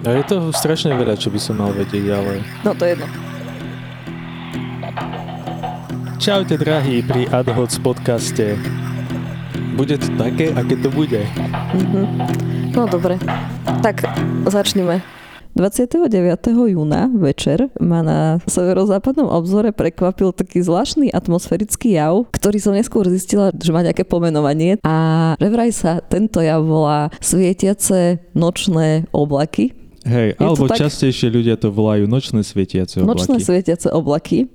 A je toho strašne veľa, čo by som mal vedieť, ale... No, to je jedno. Čaute, drahí, pri Ad Hoc podcaste. Bude to také, aké to bude. Mm-hmm. No, dobre. Tak, začnime. 29. júna večer ma na severozápadnom obzore prekvapil taký zvláštny atmosférický jav, ktorý som neskôr zistila, že má nejaké pomenovanie. A že vraj sa tento jav volá svietiace nočné oblaky. Hej, je alebo častejšie ľudia to volajú nočné svietiace oblaky. Nočné svietiace oblaky.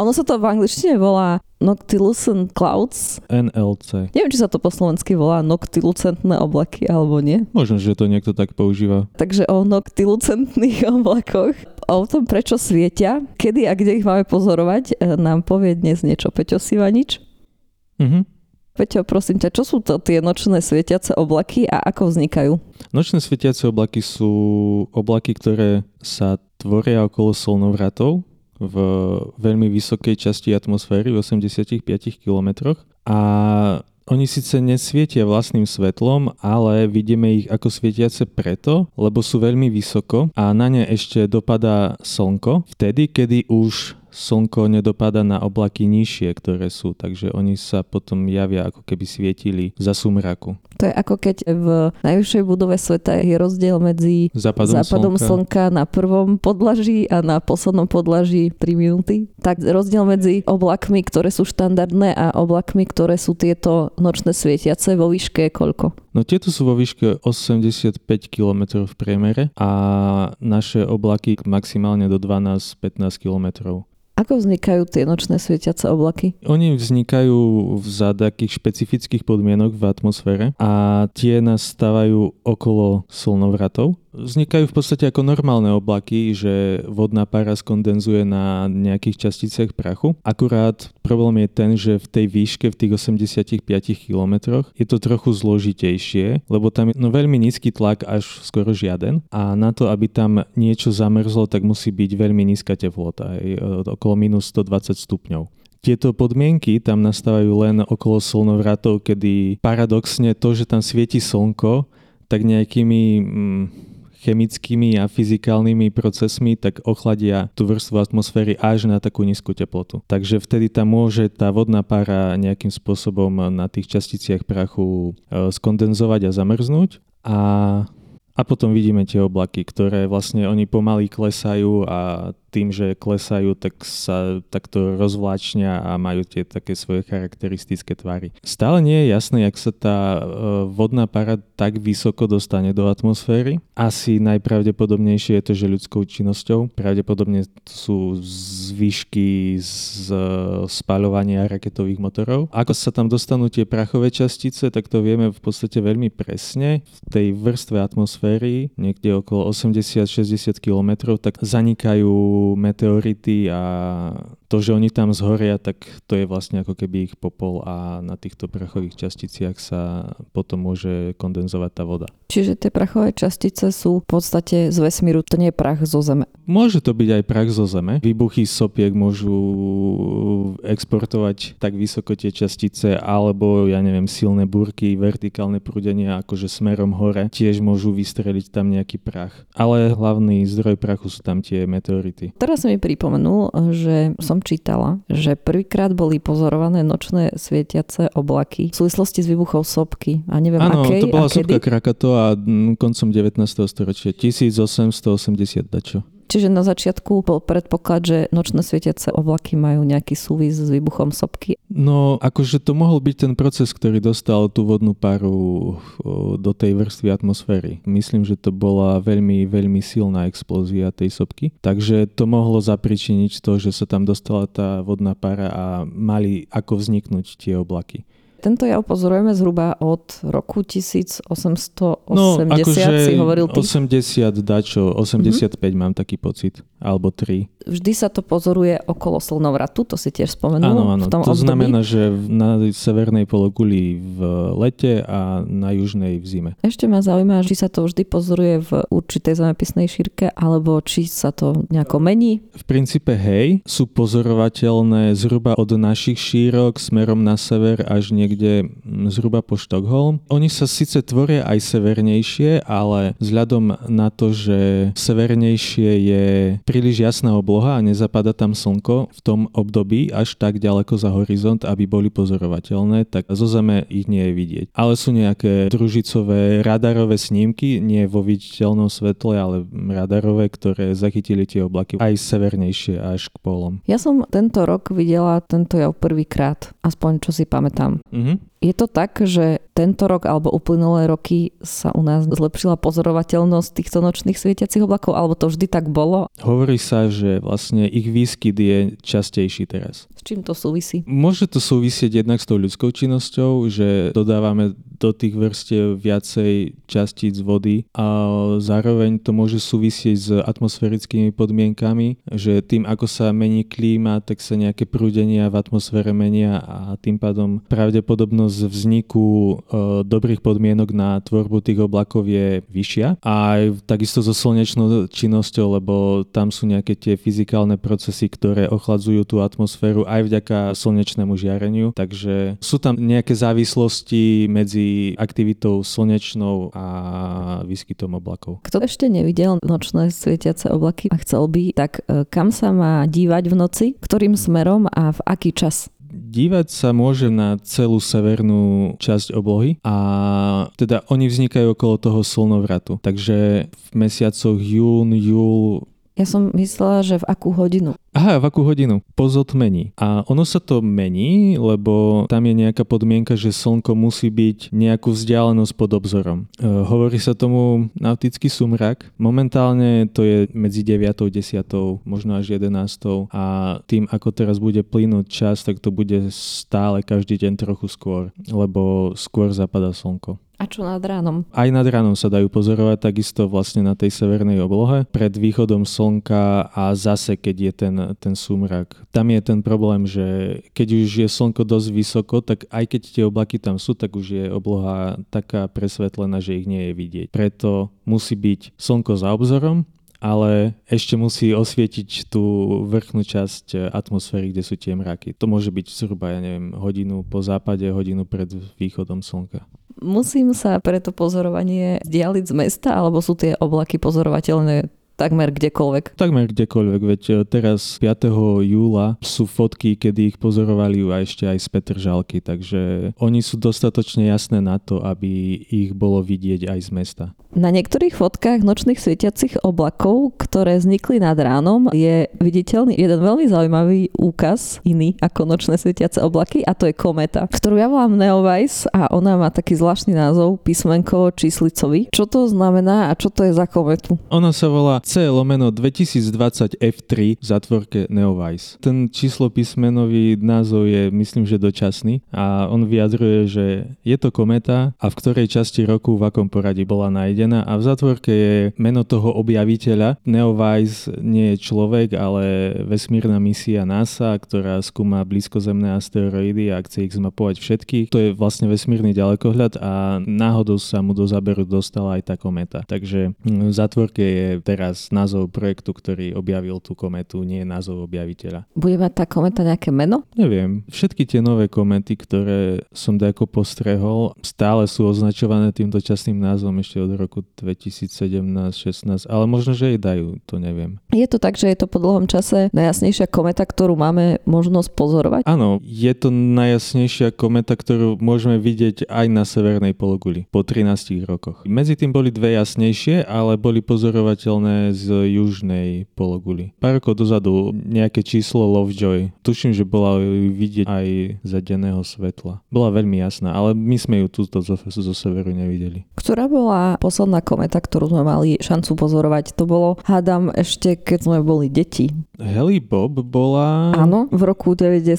Ono sa to v angličtine volá Noctilucent Clouds. NLC. Neviem, či sa to po slovensky volá noctilucentné oblaky, alebo nie. Možno, že to niekto tak používa. Takže o noctilucentných oblakoch, o tom, prečo svietia, kedy a kde ich máme pozorovať, nám povie dnes niečo Peťo Sivaník. Mhm. Peťo, prosím ťa, čo sú to tie nočné svietiace oblaky a ako vznikajú? Nočné svietiace oblaky sú oblaky, ktoré sa tvoria okolo slnovratov v veľmi vysokej časti atmosféry, v 85 kilometroch. A oni síce nesvietia vlastným svetlom, ale vidíme ich ako svietiace preto, lebo sú veľmi vysoko a na ne ešte dopadá slnko vtedy, kedy už slnko nedopadá na oblaky nižšie, ktoré sú, takže oni sa potom javia, ako keby svietili za sumraku. To je ako keď v najvyššej budove sveta je rozdiel medzi západom slnka na prvom podlaží a na poslednom podlaží 3 minúty. Tak rozdiel medzi oblakmi, ktoré sú štandardné a oblakmi, ktoré sú tieto nočné svietiace vo výške koľko? No tieto sú vo výške 85 km v priemere a naše oblaky maximálne do 12-15 km. Ako vznikajú tie nočné svietiace oblaky? Oni vznikajú za takých špecifických podmienok v atmosfére a tie nastávajú okolo slnovratov. Vznikajú v podstate ako normálne oblaky, že vodná para skondenzuje na nejakých časticiach prachu. Akurát problém je ten, že v tej výške, v tých 85 kilometroch je to trochu zložitejšie, lebo tam je veľmi nízky tlak, až skoro žiaden. A na to, aby tam niečo zamrzlo, tak musí byť veľmi nízka teplota, okolo minus 120 stupňov. Tieto podmienky tam nastávajú len okolo slnovratov, kedy paradoxne to, že tam svieti slnko, tak nejakými... chemickými a fyzikálnymi procesmi, tak ochladia tú vrstvu atmosféry až na takú nízku teplotu. Takže vtedy tam môže tá vodná para nejakým spôsobom na tých časticiach prachu skondenzovať a zamrznúť a potom vidíme tie oblaky, ktoré vlastne oni pomaly klesajú a tým, že klesajú, tak sa takto rozvláčnia a majú tie také svoje charakteristické tvary. Stále nie je jasné, jak sa tá vodná para tak vysoko dostane do atmosféry. Asi najpravdepodobnejšie je to, že ľudskou činnosťou. Pravdepodobne sú zvyšky z spaľovania raketových motorov. Ako sa tam dostanú tie prachové častice, tak to vieme v podstate veľmi presne. V tej vrstve atmosféry, niekde okolo 80-60 km, tak zanikajú meteority a to, že oni tam zhoria, tak to je vlastne ako keby ich popol a na týchto prachových časticiach sa potom môže kondenzovať tá voda. Čiže tie prachové častice sú v podstate z vesmíru, to nie je prach zo Zeme. Môže to byť aj prach zo Zeme. Výbuchy sopiek môžu exportovať tak vysoko tie častice, alebo ja neviem, silné búrky, vertikálne prúdenia akože smerom hore, tiež môžu vystreliť tam nejaký prach. Ale hlavný zdroj prachu sú tam tie meteority. Teraz som mi pripomenul, že som čítala, že prvýkrát boli pozorované nočné svietiace oblaky v súvislosti s výbuchom sopky. A neviem, áno, akej a kedy. Áno, to bola sopka Krakatoa koncom 19. storočia. 1880 dačo. Čiže na začiatku bol predpoklad, že nočné svietiace oblaky majú nejaký súvis s výbuchom sopky. No, akože to mohol byť ten proces, ktorý dostal tú vodnú paru do tej vrstvy atmosféry. Myslím, že to bola veľmi, veľmi silná explózia tej sopky. Takže to mohlo zapričiniť to, že sa tam dostala tá vodná para a mali ako vzniknúť tie oblaky. Tento jav pozorujeme zhruba od roku 1880, no, akože si hovoril ty. 80 dačo, 85 mám taký pocit. alebo 3. Vždy sa to pozoruje okolo slnovratu, to si tiež spomenul. Áno, áno. V tom to období. Znamená, že na severnej pologuli v lete a na južnej v zime. Ešte ma zaujíma, či sa to vždy pozoruje v určitej zemepisnej šírke, alebo či sa to nejako mení. V princípe hej, sú pozorovateľné zhruba od našich šírok smerom na sever až niekde zhruba po Štokholm. Oni sa síce tvoria aj severnejšie, ale vzhľadom na to, že severnejšie je príliš jasná obloha a nezapadá tam slnko v tom období až tak ďaleko za horizont, aby boli pozorovateľné, tak zo Zeme ich nie je vidieť. Ale sú nejaké družicové radarové snímky, nie vo viditeľnom svetle, ale radarové, ktoré zachytili tie oblaky aj severnejšie až k pólom. Ja som tento rok videla tento jav prvýkrát, aspoň čo si pamätám. Mhm. Je to tak, že tento rok alebo uplynulé roky sa u nás zlepšila pozorovateľnosť týchto nočných svietiacich oblakov, alebo to vždy tak bolo? Hovorí sa, že vlastne ich výskyt je častejší teraz. S čím to súvisí? Môže to súvisieť jednak s tou ľudskou činnosťou, že dodávame do tých vrstiev viacej častíc vody a zároveň to môže súvisieť s atmosférickými podmienkami, že tým, ako sa mení klíma, tak sa nejaké prúdenia v atmosfére menia a tým pádom pravdepodobnosť z vzniku dobrých podmienok na tvorbu tých oblakov je vyššia. A takisto so slnečnou činnosťou, lebo tam sú nejaké tie fyzikálne procesy, ktoré ochladzujú tú atmosféru aj vďaka slnečnému žiareniu. Takže sú tam nejaké závislosti medzi aktivitou slnečnou a výskytom oblakov. Kto ešte nevidel nočné svietiace oblaky a chcel by, tak kam sa má dívať v noci, ktorým smerom a v aký čas? Dívať sa môže na celú severnú časť oblohy a teda oni vznikajú okolo toho slnovratu. Takže v mesiacoch jún, júl... Ja som myslela, že v akú hodinu? Aha, v akú hodinu? Po zotmení. A ono sa to mení, lebo tam je nejaká podmienka, že slnko musí byť nejakú vzdialenosť pod obzorom. Hovorí sa tomu nautický sumrak. Momentálne to je medzi 9, 10, možno až 11. A tým, ako teraz bude plynúť čas, tak to bude stále každý deň trochu skôr, lebo skôr zapadá slnko. A čo nad ránom? Aj nad ránom sa dajú pozorovať takisto vlastne na tej severnej oblohe pred východom slnka a zase keď je ten sumrak. Tam je ten problém, že keď už je slnko dosť vysoko, tak aj keď tie oblaky tam sú, tak už je obloha taká presvetlená, že ich nie je vidieť. Preto musí byť slnko za obzorom, ale ešte musí osvietiť tú vrchnú časť atmosféry, kde sú tie mraky. To môže byť zhruba, ja neviem, hodinu po západe, hodinu pred východom slnka. Musím sa pre to pozorovanie vzdialiť z mesta, alebo sú tie oblaky pozorovateľné takmer kdekoľvek? Takmer kdekoľvek, veď teraz 5. júla sú fotky, kedy ich pozorovali ešte aj z Petržalky, takže oni sú dostatočne jasné na to, aby ich bolo vidieť aj z mesta. Na niektorých fotkách nočných svietiacich oblakov, ktoré vznikli nad ránom, je viditeľný jeden veľmi zaujímavý úkaz, iný ako nočné svietiace oblaky, a to je kométa, ktorú ja volám Neowise a ona má taký zvláštny názov písmenkovo-číslicový. Čo to znamená a čo to je za kometu? Ona sa volá C/2020 F3 v zatvorke Neowise. Ten číslo písmenový názov je, myslím, že dočasný a on vyjadruje, že je to kometa a v ktorej časti roku v akom poradí bola nájdená a v zatvorke je meno toho objaviteľa. Neowise nie je človek, ale vesmírna misia NASA, ktorá skúma blízkozemné asteroidy a chce ich zmapovať všetkých. To je vlastne vesmírny ďalekohľad a náhodou sa mu do záberu dostala aj tá kometa. Takže v zatvorke je teraz názov projektu, ktorý objavil tú kometu, nie je názov objaviteľa. Bude mať tá kometa nejaké meno? Neviem. Všetky tie nové komety, ktoré som dajako postrehol, stále sú označované týmto časným názvom ešte od roku 2017-16, ale možno, že jej dajú, to neviem. Je to tak, že je to po dlhom čase najjasnejšia kometa, ktorú máme možnosť pozorovať? Áno, je to najjasnejšia kometa, ktorú môžeme vidieť aj na severnej pologuli po 13 rokoch. Medzi tým boli dve jasnejšie, ale boli pozorovateľné z južnej pologuli. Pár rokov dozadu nejaké číslo Lovejoy. Tuším, že bola vidieť aj za denného svetla. Bola veľmi jasná, ale my sme ju tuto zo severu nevideli. Ktorá bola posledná kometa, ktorú sme mali šancu pozorovať? To bolo, hádam, ešte keď sme boli deti. Halley bola... Áno, v roku 90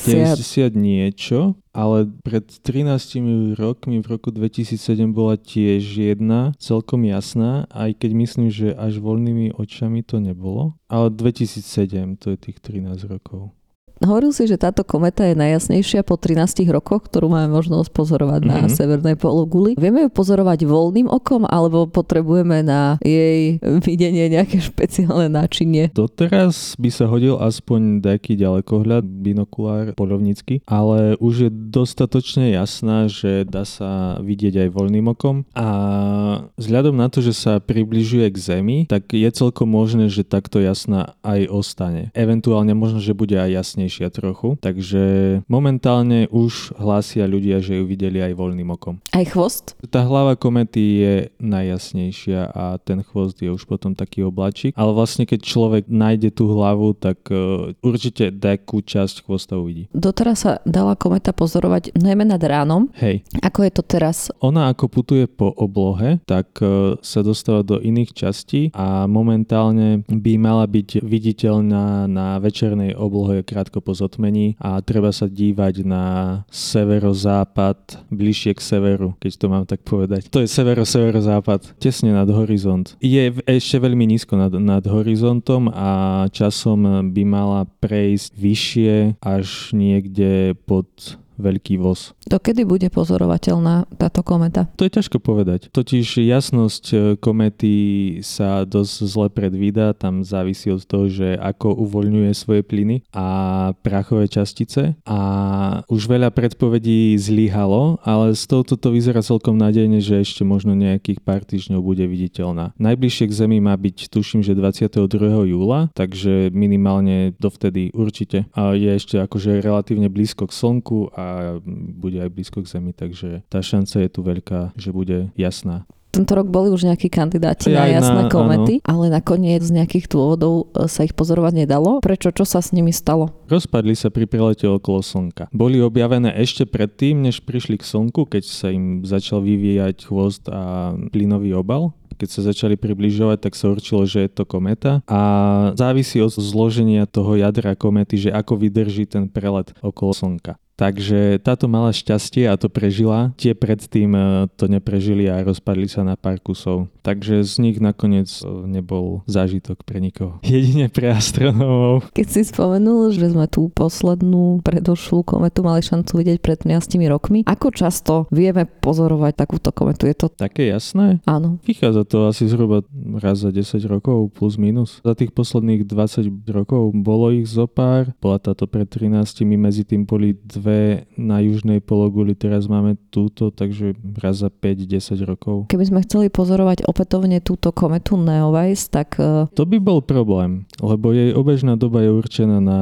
niečo. ale pred 13 rokmi v roku 2007 bola tiež jedna, celkom jasná, aj keď myslím, že až voľnými očami to nebolo. Ale 2007, to je tých 13 rokov. Hovoril si, že táto kometa je najjasnejšia po 13 rokoch, ktorú máme možnosť pozorovať na severnej pologuli. Vieme ju pozorovať voľným okom, alebo potrebujeme na jej videnie nejaké špeciálne náčinie? Doteraz by sa hodil aspoň nejaký ďalekohľad, binokulár poľovnícky, ale už je dostatočne jasná, že dá sa vidieť aj voľným okom. A vzhľadom na to, že sa približuje k Zemi, tak je celkom možné, že takto jasná aj ostane. Eventuálne možno, že bude aj jasnejšia trochu, takže momentálne už hlásia ľudia, že ju videli aj voľným okom. Aj chvost? Tá hlava komety je najjasnejšia a ten chvost je už potom taký obláčik, ale vlastne keď človek nájde tú hlavu, tak určite takú časť chvosta uvidí. Doteraz sa dala kometa pozorovať najmä nad ránom. Hej. Ako je to teraz? Ona ako putuje po oblohe, tak sa dostáva do iných častí a momentálne by mala byť viditeľná na večernej oblohe krátko po zotmení a treba sa dívať na severozápad, bližšie k severu, keď to mám tak povedať. To je severo-severozápad, tesne nad horizont. Je ešte veľmi nízko nad horizontom a časom by mala prejsť vyššie až niekde pod Veľký voz. Dokedy bude pozorovateľná táto kometa? To je ťažko povedať. Totiž jasnosť komety sa dosť zle predvída, tam závisí od toho, že ako uvoľňuje svoje plyny a prachové častice a už veľa predpovedí zlyhalo, ale z tohto to vyzerá celkom nádejne, že ešte možno nejakých pár týždňov bude viditeľná. Najbližšie k Zemi má byť, tuším, že 22. júla, takže minimálne dovtedy určite. A je ešte akože relatívne blízko k Slnku a bude aj blízko k Zemi, takže tá šanca je tu veľká, že bude jasná. Tento rok boli už nejakí kandidáti na jasné komety, áno. Ale nakoniec z nejakých dôvodov sa ich pozorovať nedalo. Prečo? Čo sa s nimi stalo? Rozpadli sa pri prelete okolo Slnka. Boli objavené ešte predtým, než prišli k Slnku, keď sa im začal vyvíjať chvost a plynový obal. Keď sa začali približovať, tak sa určilo, že je to kometa a závisí od zloženia toho jadra komety, že ako vydrží ten prelet okolo Slnka. Takže táto mala šťastie a to prežila. Tie predtým to neprežili a rozpadli sa na pár kusov. Takže z nich nakoniec nebol zážitok pre nikoho. Jedine pre astronómov. Keď si spomenul, že sme tú poslednú predošlú kometu mali šancu vidieť pred 13 rokmi, ako často vieme pozorovať takúto kometu? Je to také jasné? Áno. Vychádza to asi zhruba raz za 10 rokov plus minus. Za tých posledných 20 rokov bolo ich zopár. Bola táto pred 13, medzi tým boli na južnej pologuli, teraz máme túto, takže raz za 5-10 rokov. Keby sme chceli pozorovať opätovne túto kometu Neowise, tak... To by bol problém, lebo jej obežná doba je určená na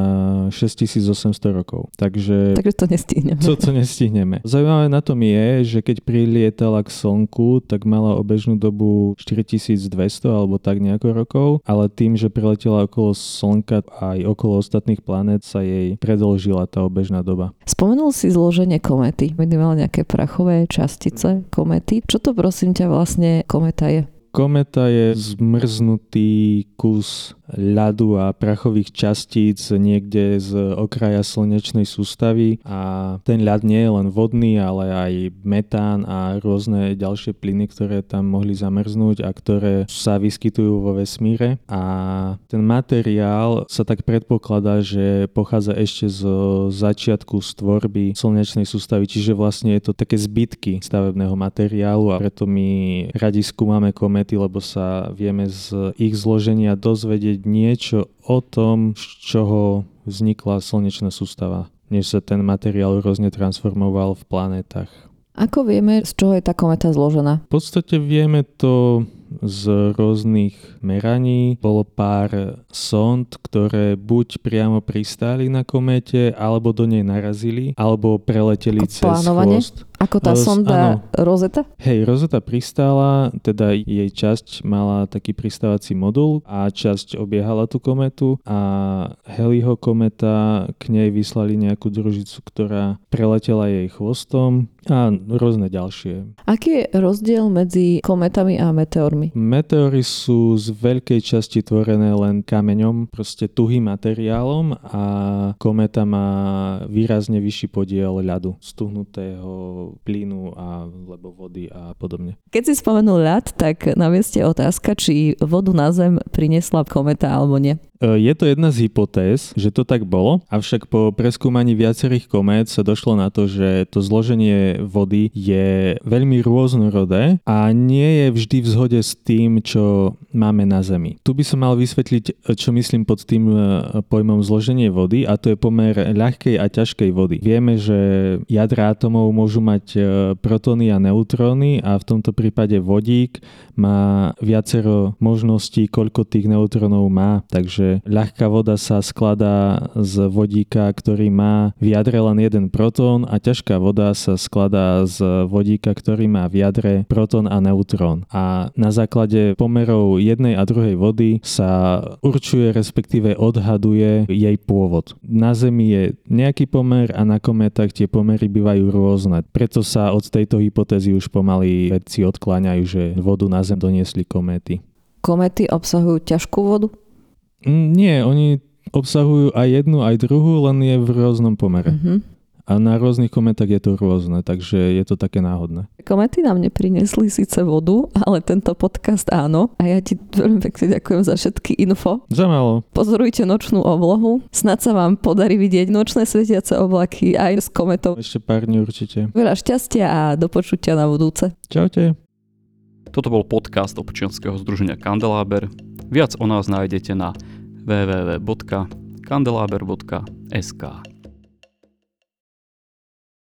6800 rokov, takže... Takže to nestihneme. To nestihneme. Zaujímavé na tom je, že keď prilietala k Slnku, tak mala obežnú dobu 4200 alebo tak nejako rokov, ale tým, že priletela okolo Slnka aj okolo ostatných planét, sa jej predĺžila tá obežná doba. Spomenul si zloženie komety, minimálne nejaké prachové častice komety. Čo to prosím ťa vlastne kometa je? Kometa je zmrznutý kus ľadu a prachových častíc niekde z okraja slnečnej sústavy a ten ľad nie je len vodný, ale aj metán a rôzne ďalšie plyny, ktoré tam mohli zamrznúť a ktoré sa vyskytujú vo vesmíre. A ten materiál sa tak predpokladá, že pochádza ešte z začiatku tvorby slnečnej sústavy, čiže vlastne je to také zbytky stavebného materiálu a preto my radi skúmame komety, lebo sa vieme z ich zloženia dozvedieť niečo o tom, z čoho vznikla slnečná sústava, než sa ten materiál rôzne transformoval v planetách. Ako vieme, z čoho je tá kometa zložená? V podstate vieme to z rôznych meraní. Bolo pár sond, ktoré buď priamo pristáli na komete, alebo do nej narazili, alebo preleteli cez chvost. Ako tá sonda Rosetta? Hej, Rosetta pristála, teda jej časť mala taký pristávací modul a časť obiehala tú kometu a Halleyho kometa, k nej vyslali nejakú družicu, ktorá preletela jej chvostom. A rôzne ďalšie. Aký je rozdiel medzi kometami a meteormi? Meteory sú z veľkej časti tvorené len kameňom, proste tuhým materiálom, a kometa má výrazne vyšší podiel ľadu, stuhnutého plynu alebo vody a podobne. Keď si spomenul ľad, tak na mieste otázka, či vodu na Zem priniesla kometa alebo nie. Je to jedna z hypotéz, že to tak bolo, avšak po preskúmaní viacerých komét sa došlo na to, že to zloženie vody je veľmi rôznorodé a nie je vždy v zhode s tým, čo máme na Zemi. Tu by som mal vysvetliť, čo myslím pod tým pojmom zloženie vody, a to je pomer ľahkej a ťažkej vody. Vieme, že jadra atomov môžu mať protóny a neutróny, a v tomto prípade vodík má viacero možností, koľko tých neutrónov má, takže ľahká voda sa skladá z vodíka, ktorý má v jadre len jeden protón, a ťažká voda sa skladá z vodíka, ktorý má v jadre protón a neutrón. A na základe pomerov jednej a druhej vody sa určuje, respektíve odhaduje jej pôvod. Na Zemi je nejaký pomer a na kometách tie pomery bývajú rôzne. Preto sa od tejto hypotézy už pomaly vedci odkláňajú, že vodu na Zem doniesli kométy. Kométy obsahujú ťažkú vodu? Nie, oni obsahujú aj jednu, aj druhú, len je v rôznom pomere. Mm-hmm. A na rôznych kometách je to rôzne, takže je to také náhodné. Komety nám neprinesli síce vodu, ale tento podcast áno. A ja ti veľmi pekne ďakujem za všetky info. Za málo. Pozorujte nočnú oblohu. Snad sa vám podarí vidieť nočné svetiace oblaky aj s kometou. Ešte pár dní určite. Veľa šťastia a do počutia na budúce. Čaute. Toto bol podcast občianskeho združenia Kandeláber. Viac o nás nájdete na www.kandelaber.sk.